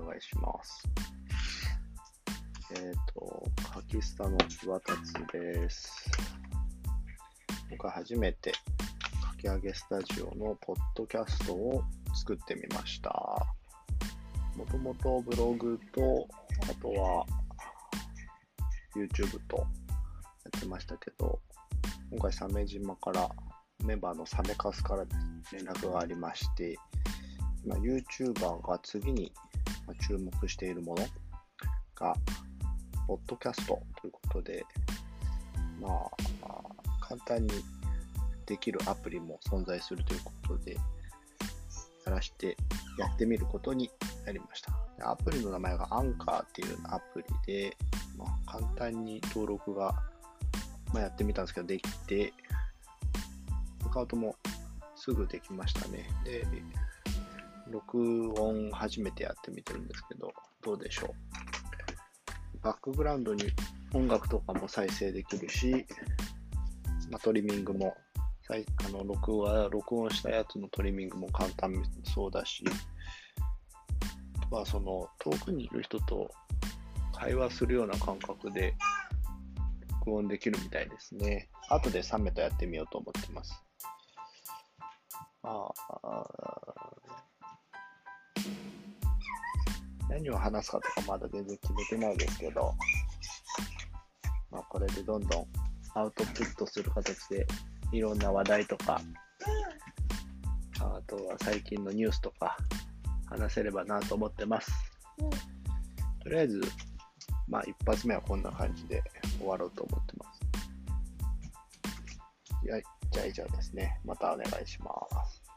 お願いします。カキスタの岩達です。僕は初めてかき揚げスタジオのポッドキャストを作ってみました。もともとブログとあとは YouTube とやってましたけど、今回鮫島からメンバーのサメカスから連絡がありまして、今 YouTuber が次に注目しているものがポッドキャストということで、簡単にできるアプリも存在するということでやってみることになりました。アプリの名前が Anchor っていうアプリで、簡単に登録が、やってみたんですけどできて、アカウントもすぐできましたね。で、録音初めてやってみてるんですけど、どうでしょう。バックグラウンドに音楽とかも再生できるし、トリミングも録音したやつのトリミングも簡単そうだし、その遠くにいる人と会話するような感覚で録音できるみたいですね。後でサメとやってみようと思ってます。何を話すかとかまだ全然決めてないですけど、これでどんどんアウトプットする形でいろんな話題とか、あとは最近のニュースとか話せればなと思ってます。とりあえず一発目はこんな感じで終わろうと思ってます。じゃあ以上ですね。またお願いします。